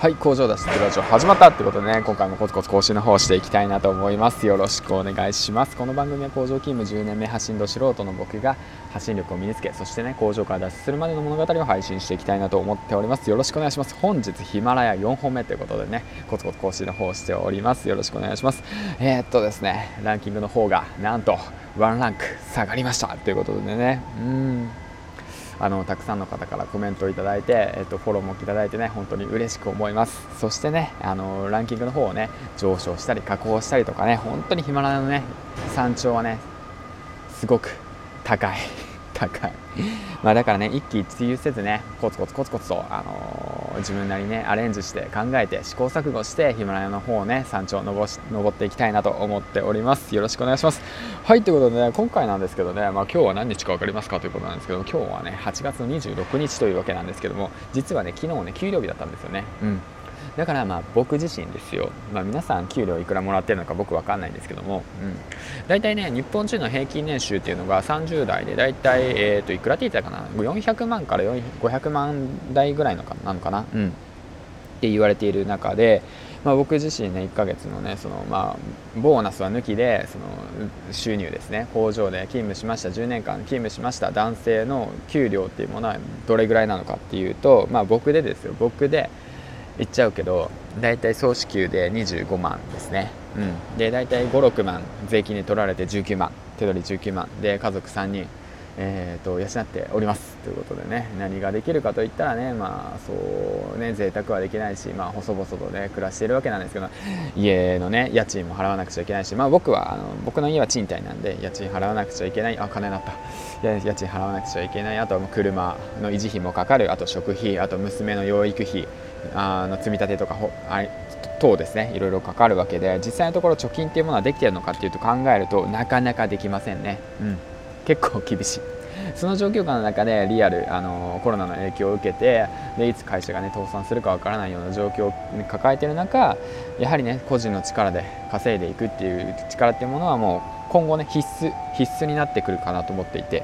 はい、工場脱出ラジオ始まったということでね、今回もコツコツ更新の方をしていきたいなと思います。よろしくお願いします。この番組は工場勤務10年目発信度素人の僕が発信力を身につけ、そしてね工場から脱出するまでの物語を配信していきたいなと思っております。よろしくお願いします。本日ヒマラヤ4本目ということでね、コツコツ更新の方をしております。よろしくお願いします。ですね、ランキングの方がなんと1ランク下がりましたということでね、たくさんの方からコメントをいただいて、フォローもいただいてね、本当に嬉しく思います。そしてね、ランキングの方をね上昇したり加工したりとかね、本当にヒマラヤのね山頂はねすごく高いまあだからね、一喜一憂せずねコツコツと、自分なりにねアレンジして考えて試行錯誤してヒマラヤの方をね山頂を登っていきたいなと思っております。よろしくお願いします。はい、ということで、ね、今回なんですけどね、今日は何日か分かりますかということなんですけど、今日はね8月26日というわけなんですけども、実はね昨日ね給料日だったんですよね。だから僕自身ですよ、皆さん給料いくらもらってるのか僕分かんないんですけども、だいたいね日本人の平均年収っていうのが30代でだいたいいくらって言ったかな、400万から500万台ぐらいのかなのかな、って言われている中で、僕自身ね1ヶ月のねそのボーナスは抜きでその収入ですね、工場で勤務しました、10年間勤務しました男性の給料っていうものはどれぐらいなのかっていうと、僕で言っちゃうけど、だいたい総支給で25万ですね、でだいたい 5,6 万税金に取られて19万手取り19万で家族3人、養っておりますということでね、何ができるかといったらね、そうね贅沢はできないし、細々とね暮らしているわけなんですけど、家のね家賃も払わなくちゃいけないし、僕は僕の家は賃貸なんで家賃払わなくちゃいけない、家賃払わなくちゃいけない、あと車の維持費もかかる、あと食費、あと娘の養育費、積み立てとか等ですね、いろいろかかるわけで、実際のところ貯金っていうものはできてるのかっていうと考えるとなかなかできませんね、結構厳しい。その状況下の中でリアル、コロナの影響を受けてで、いつ会社がね倒産するかわからないような状況を抱えている中、やはりね個人の力で稼いでいくっていう力っていうものはもう今後ね必須になってくるかなと思っていて、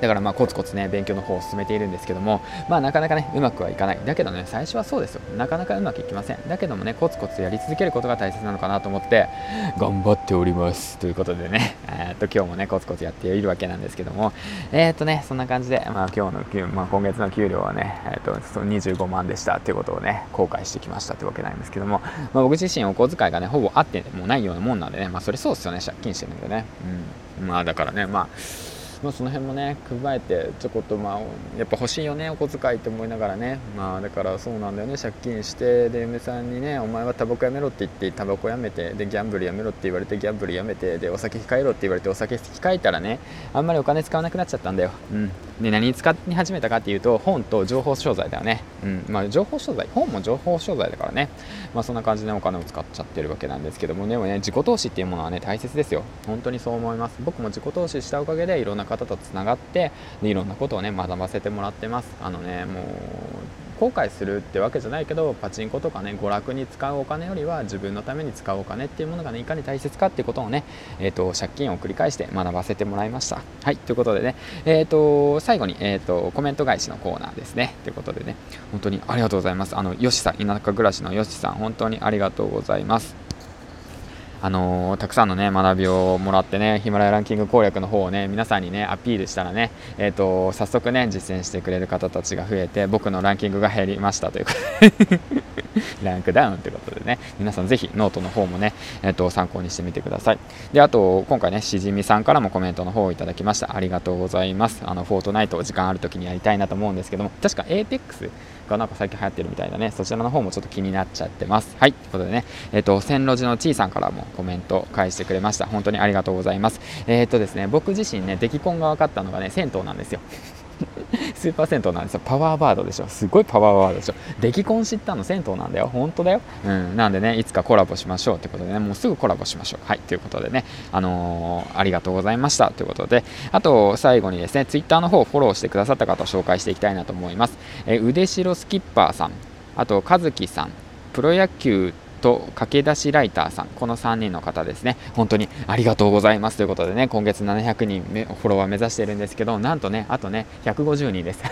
だからコツコツね勉強の方を進めているんですけども、なかなかねうまくはいかない。だけどね最初はそうですよ、なかなかうまくいきません。だけどもねコツコツやり続けることが大切なのかなと思って頑張っておりますということでね、今日もねコツコツやっているわけなんですけども、そんな感じで、今月の給料はね、25万でしたということをね後悔してきましたというわけなんですけども、僕自身お小遣いがねほぼあってもないようなもんなんでね、それそうですよね、借金してるんでね、だからねその辺もね加えてちょこっとやっぱ欲しいよねお小遣いって思いながらね、だからそうなんだよね、借金してで嫁さんにねお前はタバコやめろって言ってタバコやめて、でギャンブルやめろって言われてギャンブルやめて、でお酒控えろって言われてお酒控えたらねあんまりお金使わなくなっちゃったんだよ、で何に使い始めたかっていうと本と情報商材だよね、本も情報商材だからね、そんな感じでお金を使っちゃってるわけなんですけども、でもね自己投資っていうものはね大切ですよ、本当にそう思います。僕も自己投資したおかげでいろんな方とつながって、でいろんなことをね学ばせてもらってます。もう後悔するってわけじゃないけど、パチンコとかね娯楽に使うお金よりは自分のために使うお金っていうものがねいかに大切かっていうことをね、借金を繰り返して学ばせてもらいました。はい、ということでね、最後に、コメント返しのコーナーですねということでね、本当にありがとうございます。よしさん、田舎暮らしのよしさん、本当にありがとうございます。たくさんのね学びをもらってね、ヒマラヤランキング攻略の方をね皆さんにねアピールしたらね、早速ね実践してくれる方たちが増えて僕のランキングが減りましたということでランクダウンということでね、皆さんぜひノートの方もね、参考にしてみてください。であと今回ねしじみさんからもコメントの方をいただきました、ありがとうございます。フォートナイトを時間ある時にやりたいなと思うんですけども、確か APEX がなんか最近流行ってるみたいだね、そちらの方もちょっと気になっちゃってます。はい、ということでね、線路寺のちいさんからもコメント返してくれました、本当にありがとうございます。ですね、僕自身ね出来婚が分かったのがね銭湯なんですよスーパー銭湯なんですよ。パワーワードでしょ、すごいパワーワードでしょ、出来婚知ったの銭湯なんだよ、本当だよ、なんでねいつかコラボしましょうということでね、もうすぐコラボしましょう。はい、ということでね、ありがとうございましたということで、あと最後にですねツイッターの方をフォローしてくださった方を紹介していきたいなと思います。腕白スキッパーさん、あと和樹さん、プロ野球と駆け出しライターさん、この3人の方ですね、本当にありがとうございますということでね、今月700人フォロワー目指してるんですけど、なんとねあとね150人です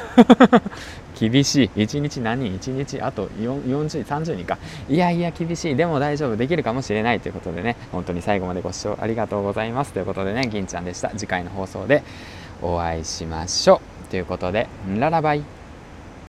厳しい。1日何人、1日あと40、30人か。いやいや厳しい。でも大丈夫、できるかもしれないということでね、本当に最後までご視聴ありがとうございますということでね、銀ちゃんでした。次回の放送でお会いしましょうということで、ララバイ。